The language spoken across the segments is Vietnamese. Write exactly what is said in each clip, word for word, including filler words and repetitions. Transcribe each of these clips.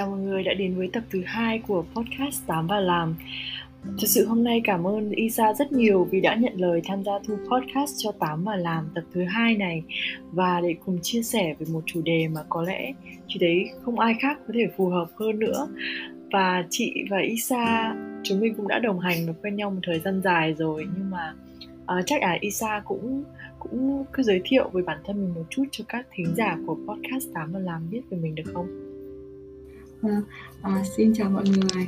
Chào mọi người đã đến với tập thứ hai của podcast Tám Bà Làm. Thật sự hôm nay cảm ơn Isa rất nhiều vì đã nhận lời tham gia thu podcast cho Tám Bà Làm tập thứ hai này, và để cùng chia sẻ về một chủ đề mà có lẽ chị thấy không ai khác có thể phù hợp hơn nữa. Và chị và Isa, chúng mình cũng đã đồng hành và quen nhau một thời gian dài rồi, nhưng mà à, chắc là Isa cũng cũng cứ giới thiệu về bản thân mình một chút cho các thính giả của podcast Tám Bà Làm biết về mình được không? À, à, xin chào mọi người,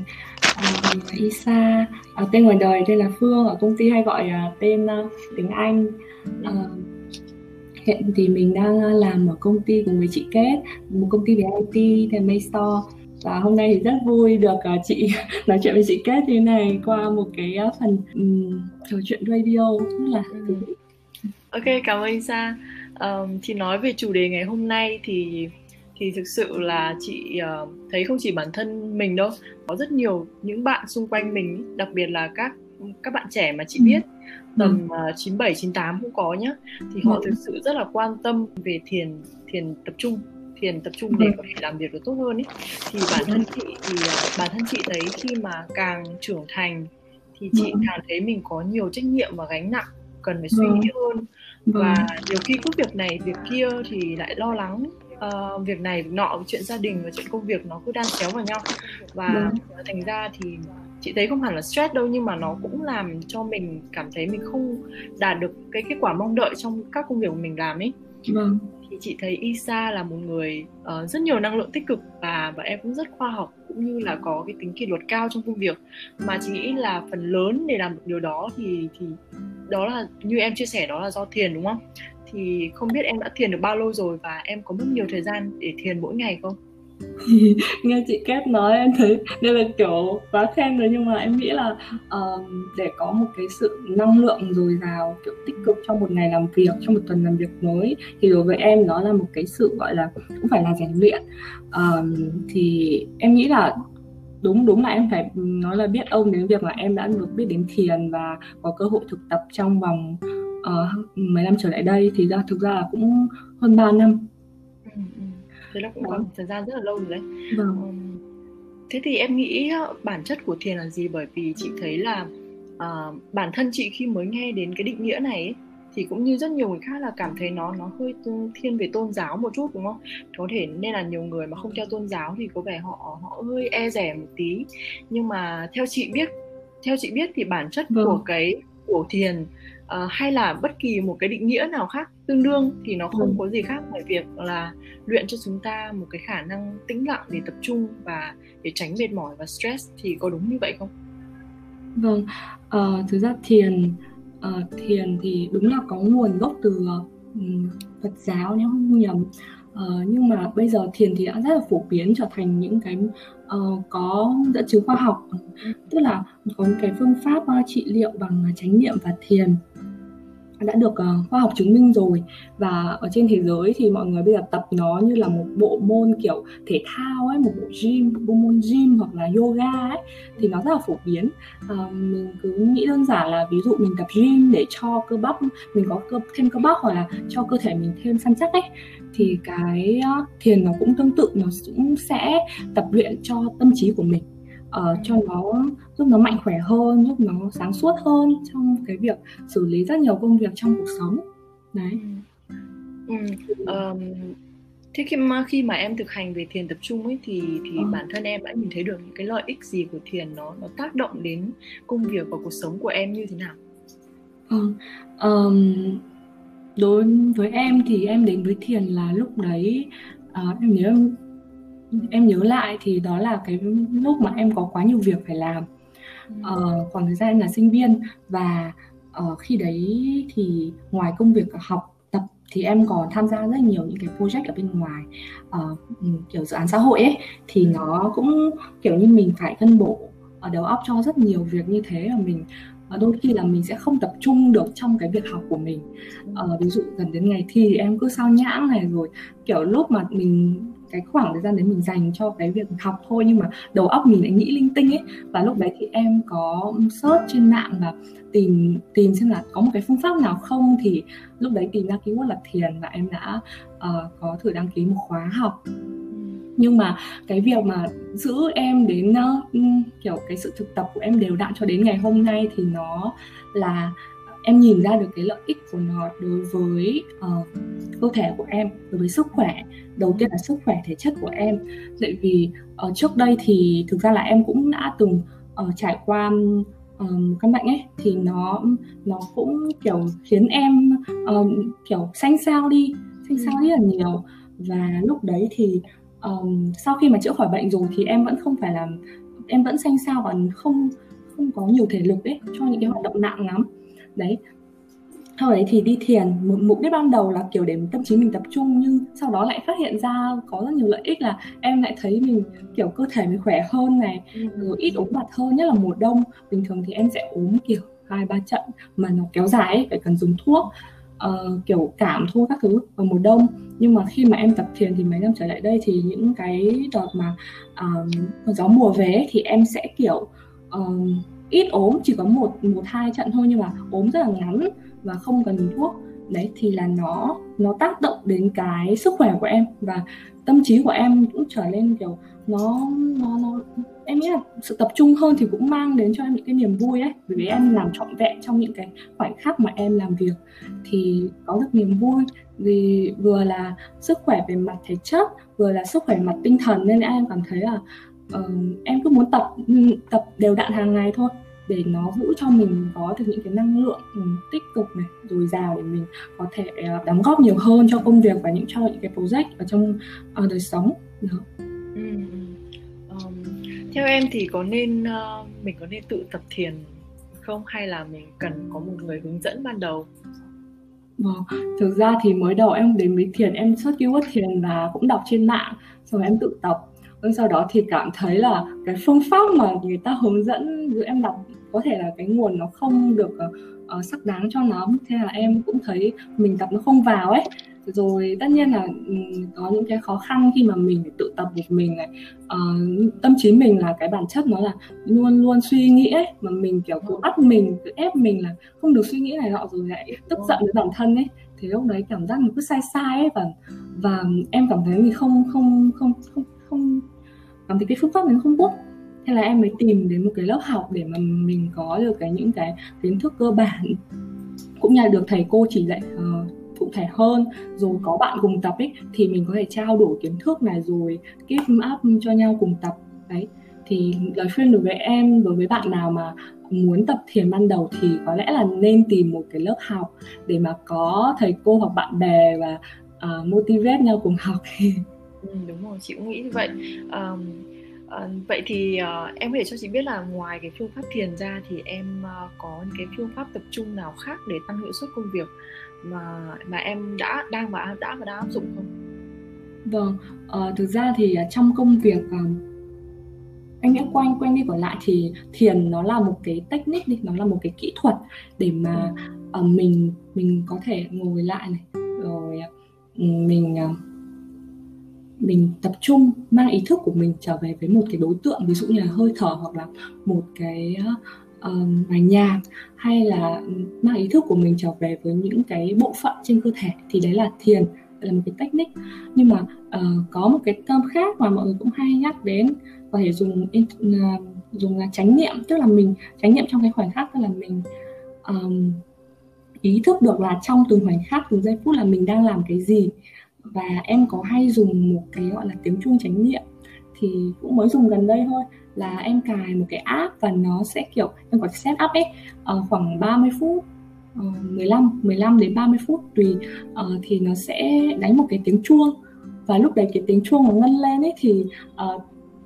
à, mình là Isa, à, tên ngoài đời tên là Phương, ở công ty hay gọi là tên uh, tiếng Anh. À, hiện thì mình đang làm ở công ty cùng với chị Kết, một công ty về i tê tại May Store. Và hôm nay thì rất vui được uh, chị nói chuyện với chị Kết như này qua một cái uh, phần um, trò chuyện radio rất là thú vị. Ok, cảm ơn Isa. Um, chị nói về chủ đề ngày hôm nay thì thì thực sự là chị uh, thấy không chỉ bản thân mình đâu, có rất nhiều những bạn xung quanh mình, đặc biệt là các các bạn trẻ mà chị biết tầm uh, chín bảy, chín tám cũng có nhá, thì họ thực sự rất là quan tâm về thiền thiền tập trung, thiền tập trung để có thể làm việc được tốt hơn ấy. Thì bản thân chị thì uh, bản thân chị thấy khi mà càng trưởng thành thì chị càng thấy mình có nhiều trách nhiệm và gánh nặng cần phải suy nghĩ hơn, và nhiều khi cứ việc này việc kia thì lại lo lắng. Uh, việc này, việc nọ, chuyện gia đình và chuyện công việc nó cứ đan xéo vào nhau. Và đúng, thành ra thì chị thấy không hẳn là stress đâu, nhưng mà nó cũng làm cho mình cảm thấy mình không đạt được cái kết quả mong đợi trong các công việc mà mình làm ấy. Đúng. Thì chị thấy Isa là một người uh, rất nhiều năng lượng tích cực, và, và em cũng rất khoa học, cũng như là có cái tính kỷ luật cao trong công việc. Mà chị nghĩ là phần lớn để làm được điều đó thì, thì đó là, như em chia sẻ, đó là do thiền, đúng không? Thì không biết em đã thiền được bao lâu rồi, và em có mất nhiều thời gian để thiền mỗi ngày không? Nghe chị Kết nói em thấy đây là kiểu quá khen rồi, nhưng mà em nghĩ là uh, để có một cái sự năng lượng dồi dào, kiểu tích cực trong một ngày làm việc, trong một tuần làm việc mới, thì đối với em nó là một cái sự gọi là cũng phải là rèn luyện. Uh, thì em nghĩ là Đúng đúng là em phải nói là biết ơn đến việc mà em đã được biết đến thiền và có cơ hội thực tập trong vòng uh, mấy năm trở lại đây, thì ra thực ra là cũng hơn ba năm. Ừ, thế là cũng có một thời gian rất là lâu rồi đấy. Vâng. Thế thì em nghĩ bản chất của thiền là gì? Bởi vì chị thấy là uh, bản thân chị khi mới nghe đến cái định nghĩa này ấy, thì cũng như rất nhiều người khác là cảm thấy nó nó hơi thiên về tôn giáo một chút, đúng không? Có thể nên là nhiều người mà không theo tôn giáo thì có vẻ họ họ hơi e dè một tí. Nhưng mà theo chị biết, theo chị biết thì bản chất vâng. của cái của thiền uh, hay là bất kỳ một cái định nghĩa nào khác tương đương thì nó không ừ. có gì khác ngoài việc là luyện cho chúng ta một cái khả năng tĩnh lặng để tập trung và để tránh mệt mỏi và stress, thì có đúng như vậy không? Vâng, uh, thực ra thiền Uh, thiền thì đúng là có nguồn gốc từ um, Phật giáo nếu không nhầm, uh, nhưng mà bây giờ thiền thì đã rất là phổ biến, trở thành những cái uh, có dẫn chứng khoa học, tức là có những cái phương pháp uh, trị liệu bằng chánh niệm và thiền đã được uh, khoa học chứng minh rồi, và ở trên thế giới thì mọi người bây giờ tập nó như là một bộ môn kiểu thể thao ấy, một bộ gym, một bộ môn gym hoặc là yoga ấy, thì nó rất là phổ biến. Uh, mình cứ nghĩ đơn giản là ví dụ mình tập gym để cho cơ bắp mình có cơ, thêm cơ bắp, hoặc là cho cơ thể mình thêm săn chắc ấy, thì cái uh, thiền nó cũng tương tự, nó cũng sẽ tập luyện cho tâm trí của mình. Uh, cho nó giúp nó mạnh khỏe hơn, giúp nó sáng suốt hơn trong cái việc xử lý rất nhiều công việc trong cuộc sống đấy. Ừ. Um, thế khi mà khi mà em thực hành về thiền tập trung ấy thì thì uh. bản thân em đã nhìn thấy được những cái lợi ích gì của thiền, nó nó tác động đến công việc và cuộc sống của em như thế nào? Uh, um, đối với em thì em đến với thiền là lúc đấy uh, em nhớ em Em nhớ lại thì đó là cái lúc mà em có quá nhiều việc phải làm. Ờ, khoảng thời gian em là sinh viên, và uh, khi đấy thì ngoài công việc học tập thì em còn tham gia rất nhiều những cái project ở bên ngoài, uh, kiểu dự án xã hội ấy, thì nó cũng kiểu như mình phải cân bộ ở đầu óc cho rất nhiều việc như thế, và mình đôi khi là mình sẽ không tập trung được trong cái việc học của mình. À, ví dụ gần đến ngày thi thì em cứ sao nhãng này, rồi kiểu lúc mà mình cái khoảng thời gian đấy mình dành cho cái việc học thôi, nhưng mà đầu óc mình lại nghĩ linh tinh ấy. Và lúc đấy thì em có search trên mạng và tìm tìm xem là có một cái phương pháp nào không, thì lúc đấy tìm ra keyword là thiền, và em đã uh, có thử đăng ký một khóa học Nhưng mà cái việc mà giữ em đến uh, kiểu cái sự thực tập của em đều đặn cho đến ngày hôm nay thì nó là em nhìn ra được cái lợi ích của nó đối với uh, cơ thể của em, đối với sức khỏe. Đầu tiên là sức khỏe thể chất của em. Tại vì uh, trước đây thì thực ra là em cũng đã từng uh, trải qua um, căn bệnh ấy, thì nó nó cũng kiểu khiến em um, kiểu xanh xao đi, xanh xao rất là nhiều. Và lúc đấy thì um, sau khi mà chữa khỏi bệnh rồi thì em vẫn không phải là em vẫn xanh xao và không không có nhiều thể lực ấy cho những cái hoạt động nặng lắm. Đấy, sau đấy thì đi thiền, mục đích ban đầu là kiểu để tâm trí mình tập trung, nhưng sau đó lại phát hiện ra có rất nhiều lợi ích, là em lại thấy mình kiểu cơ thể mình khỏe hơn này, rồi ít ốm vặt hơn, nhất là mùa đông. Bình thường thì em sẽ ốm kiểu hai ba trận mà nó kéo dài ấy, phải cần dùng thuốc uh, kiểu cảm thôi các thứ vào mùa đông. Nhưng mà khi mà em tập thiền thì mấy năm trở lại đây thì những cái đợt mà uh, gió mùa về ấy, thì em sẽ kiểu uh, ít ốm, chỉ có một một hai trận thôi, nhưng mà ốm rất là ngắn và không cần thuốc. Đấy thì là nó nó tác động đến cái sức khỏe của em và tâm trí của em cũng trở lên kiểu nó nó nó em nghĩ là sự tập trung hơn thì cũng mang đến cho em những cái niềm vui ấy, bởi vì em làm trọn vẹn trong những cái khoảnh khắc mà em làm việc thì có được niềm vui, vì vừa là sức khỏe về mặt thể chất, vừa là sức khỏe về mặt tinh thần, nên em cảm thấy là Uh, em cứ muốn tập tập đều đặn hàng ngày thôi để nó giữ cho mình có được những cái năng lượng tích cực này, dồi dào để mình có thể uh, đóng góp nhiều hơn cho công việc và những cho những cái project ở trong uh, đời sống. Đó. Ừ. Um, theo em thì có nên uh, mình có nên tự tập thiền không, hay là mình cần có một người hướng dẫn ban đầu? Wow. Thực ra thì mới đầu em đến với thiền, em search keyword thiền và cũng đọc trên mạng, rồi em tự tập. Sau đó thì cảm thấy là cái phương pháp mà người ta hướng dẫn giữa em đọc có thể là cái nguồn nó không được uh, sắc đáng cho lắm. Thế là em cũng thấy mình tập nó không vào ấy. Rồi tất nhiên là um, có những cái khó khăn khi mà mình tự tập một mình này. Uh, tâm trí mình là cái bản chất nó là luôn luôn suy nghĩ ấy. Mà mình kiểu cứ bắt mình, cứ ép mình là không được suy nghĩ này nọ, rồi lại tức giận với bản thân ấy. Thì lúc đấy cảm giác mình cứ sai sai ấy. Và, và em cảm thấy mình không, không, không, không Không, cảm thấy cái phương pháp mình không tốt. Thế là em mới tìm đến một cái lớp học để mà mình có được cái những cái kiến thức cơ bản, cũng như là được thầy cô chỉ dạy uh, cụ thể hơn, rồi có bạn cùng tập ấy thì mình có thể trao đổi kiến thức này, rồi keep up cho nhau cùng tập. Đấy thì lời khuyên đối với em, đối với bạn nào mà muốn tập thiền ban đầu thì có lẽ là nên tìm một cái lớp học để mà có thầy cô hoặc bạn bè và uh, motivate nhau cùng học. Ừ, đúng rồi, chị cũng nghĩ như vậy. À, à, vậy thì à, em có thể cho chị biết là ngoài cái phương pháp thiền ra thì em à, có những cái phương pháp tập trung nào khác để tăng hiệu suất công việc mà mà em đã đang và đã và đã áp dụng không? Vâng, à, thực ra thì trong công việc à, anh em quanh quanh đi còn lại thì thiền nó là một cái technique đi, nó là một cái kỹ thuật để mà à, mình mình có thể ngồi lại này, rồi mình à, mình tập trung mang ý thức của mình trở về với một cái đối tượng, ví dụ như là hơi thở hoặc là một cái uh, bài nhạc, hay là mang ý thức của mình trở về với những cái bộ phận trên cơ thể, thì đấy là thiền, là một cái technique. Nhưng mà uh, có một cái term khác mà mọi người cũng hay nhắc đến, có thể dùng uh, dùng là chánh niệm, tức là mình chánh niệm trong cái khoảnh khắc, tức là mình um, ý thức được là trong từng khoảnh khắc, từng giây phút là mình đang làm cái gì. Và em có hay dùng một cái gọi là tiếng chuông chánh niệm, thì cũng mới dùng gần đây thôi, là em cài một cái app và nó sẽ kiểu em có set up ấy, uh, khoảng ba mươi phút, uh, mười lăm đến ba mươi phút tùy, uh, thì nó sẽ đánh một cái tiếng chuông, và lúc đấy cái tiếng chuông nó ngân lên ấy thì uh,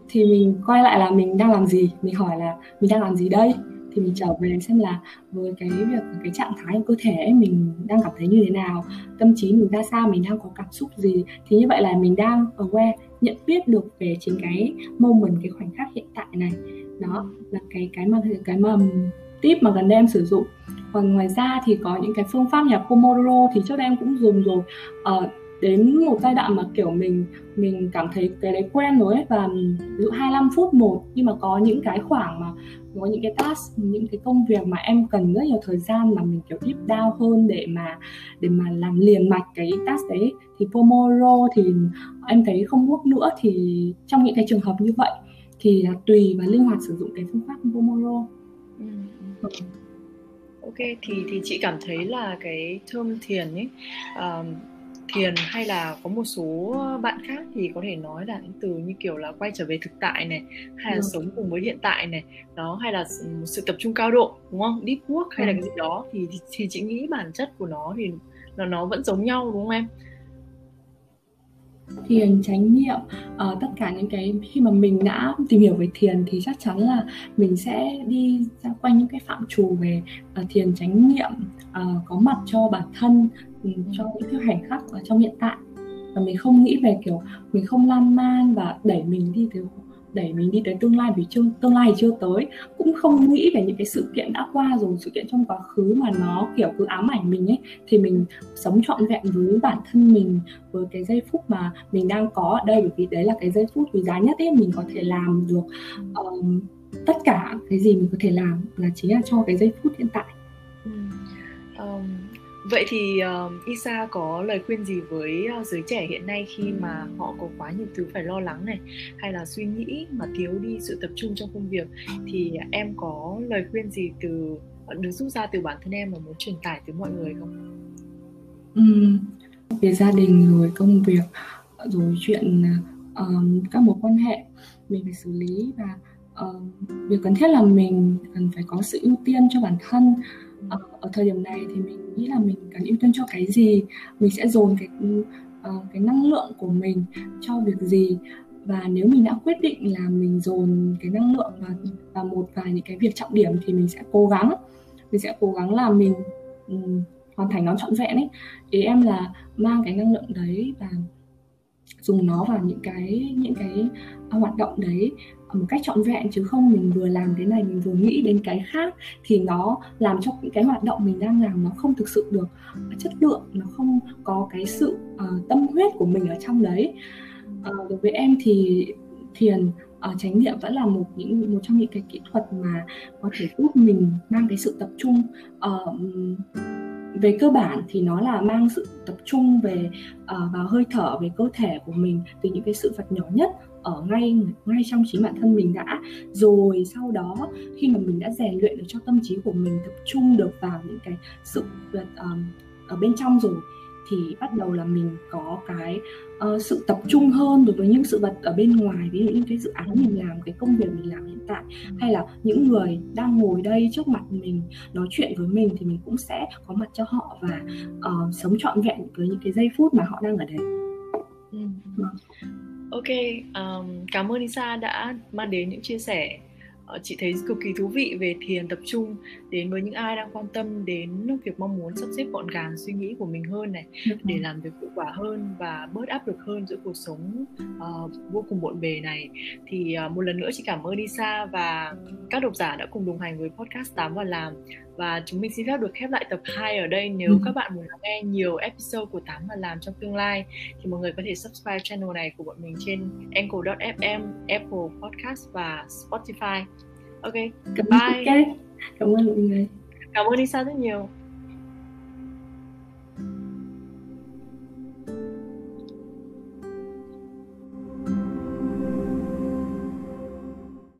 thì mình quay lại là mình đang làm gì, mình hỏi là mình đang làm gì đây, thì mình trở về xem là với cái việc cái trạng thái cơ thể ấy, mình đang cảm thấy như thế nào, tâm trí mình ra sao, mình đang có cảm xúc gì, thì như vậy là mình đang aware, nhận biết được về chính cái moment, cái khoảnh khắc hiện tại này. Đó là cái cái mà cái mà tip mà gần đây em sử dụng. Còn ngoài ra thì có những cái phương pháp như Pomodoro thì trước đây em cũng dùng rồi. Uh, đến một giai đoạn mà kiểu mình mình cảm thấy cái đấy quen rồi ấy, và ví dụ hai mươi lăm phút một, nhưng mà có những cái khoảng mà có những cái task, những cái công việc mà em cần rất nhiều thời gian mà mình kiểu deep down hơn để mà để mà làm liền mạch cái task đấy, thì Pomodoro thì em thấy không work nữa. Thì trong những cái trường hợp như vậy thì là tùy và linh hoạt sử dụng cái phương pháp Pomodoro. Ừ. Ok, thì thì chị cảm thấy là cái term thiền ấy, um, thiền hay là có một số bạn khác thì có thể nói là những từ như kiểu là quay trở về thực tại này, hay là ừ. sống cùng với hiện tại này, đó, hay là một sự tập trung cao độ, đúng không? Deep work hay ừ. là cái gì đó, thì, thì thì chị nghĩ bản chất của nó thì nó nó vẫn giống nhau, đúng không em? Thiền, chánh niệm, uh, tất cả những cái khi mà mình đã tìm hiểu về thiền thì chắc chắn là mình sẽ đi ra quanh những cái phạm trù về uh, thiền, chánh niệm, uh, có mặt cho bản thân, um, cho những cái khoảnh khắc ở trong hiện tại, và mình không nghĩ về kiểu mình không lan man và đẩy mình đi tới đẩy mình đi tới tương lai, vì tương, tương lai thì chưa tới, cũng không nghĩ về những cái sự kiện đã qua rồi, sự kiện trong quá khứ mà nó kiểu cứ ám ảnh mình ấy, thì mình sống trọn vẹn với bản thân mình, với cái giây phút mà mình đang có ở đây, bởi vì đấy là cái giây phút quý giá nhất ấy, mình có thể làm được uh, tất cả cái gì mình có thể làm là chính là cho cái giây phút hiện tại. Ừ. Um, vậy thì uh, Isa có lời khuyên gì với uh, giới trẻ hiện nay khi mà họ có quá nhiều thứ phải lo lắng này, hay là suy nghĩ mà thiếu đi sự tập trung trong công việc, thì em có lời khuyên gì từ được rút ra từ bản thân em mà muốn truyền tải tới mọi người không? Ừ, về gia đình rồi công việc rồi chuyện uh, các mối quan hệ mình phải xử lý, và uh, việc cần thiết là mình cần phải có sự ưu tiên cho bản thân. Ở, ở thời điểm này thì mình nghĩ là mình cần ưu tiên cho cái gì, mình sẽ dồn cái, uh, cái năng lượng của mình cho việc gì, và nếu mình đã quyết định là mình dồn cái năng lượng vào, vào một vài những cái việc trọng điểm thì mình sẽ cố gắng mình sẽ cố gắng là mình um, hoàn thành nó trọn vẹn ấy. Ý em là mang cái năng lượng đấy và dùng nó vào những cái những cái hoạt động đấy một cách trọn vẹn, chứ không mình vừa làm cái này mình vừa nghĩ đến cái khác thì nó làm cho những cái hoạt động mình đang làm nó không thực sự được chất lượng, nó không có cái sự uh, tâm huyết của mình ở trong đấy. Uh, đối với em thì thiền, uh, chánh niệm vẫn là một những một trong những cái kỹ thuật mà có thể giúp mình mang cái sự tập trung. Uh, về cơ bản thì nó là mang sự tập trung về uh, vào hơi thở, về cơ thể của mình, từ những cái sự vật nhỏ nhất ở ngay ngay trong chính bản thân mình đã, rồi sau đó khi mà mình đã rèn luyện được cho tâm trí của mình tập trung được vào những cái sự vật um, ở bên trong rồi, thì bắt đầu là mình có cái uh, sự tập trung hơn đối với những sự vật ở bên ngoài, ví dụ những cái dự án mình làm, cái công việc mình làm hiện tại, hay là những người đang ngồi đây trước mặt mình nói chuyện với mình, thì mình cũng sẽ có mặt cho họ và uh, sống trọn vẹn với những cái giây phút mà họ đang ở đấy. Ừ. Ok, um, cảm ơn Isa đã mang đến những chia sẻ uh, chị thấy cực kỳ thú vị về thiền, tập trung đến với những ai đang quan tâm đến việc mong muốn sắp xếp gọn gàng suy nghĩ của mình hơn này, để làm việc hiệu quả hơn và bớt áp lực hơn giữa cuộc sống uh, vô cùng bộn bề này. Thì uh, một lần nữa chị cảm ơn Isa và các độc giả đã cùng đồng hành với podcast Tám Bà Làm. Và chúng mình xin phép được khép lại tập hai ở đây. Nếu ừ. các bạn muốn nghe nhiều episode của Tám Bà Làm trong tương lai thì mọi người có thể subscribe channel này của bọn mình trên Anchor dot f m, Apple Podcast và Spotify. Ok, bye. Cảm ơn mọi người. Cảm ơn Isa rất nhiều.